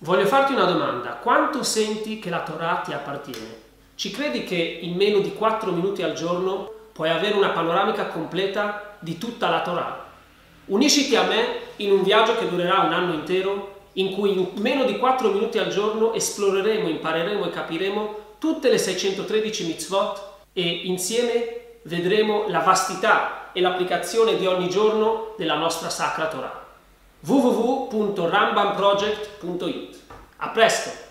Voglio farti una domanda. Quanto senti che la Torah ti appartiene? Ci credi che in meno di 4 minuti al giorno puoi avere una panoramica completa di tutta la Torah? Unisciti a me in un viaggio che durerà un anno intero, in cui in meno di 4 minuti al giorno esploreremo, impareremo e capiremo tutte le 613 mitzvot e insieme vedremo la vastità e l'applicazione di ogni giorno della nostra sacra Torah. www.rambamproject.it. A presto!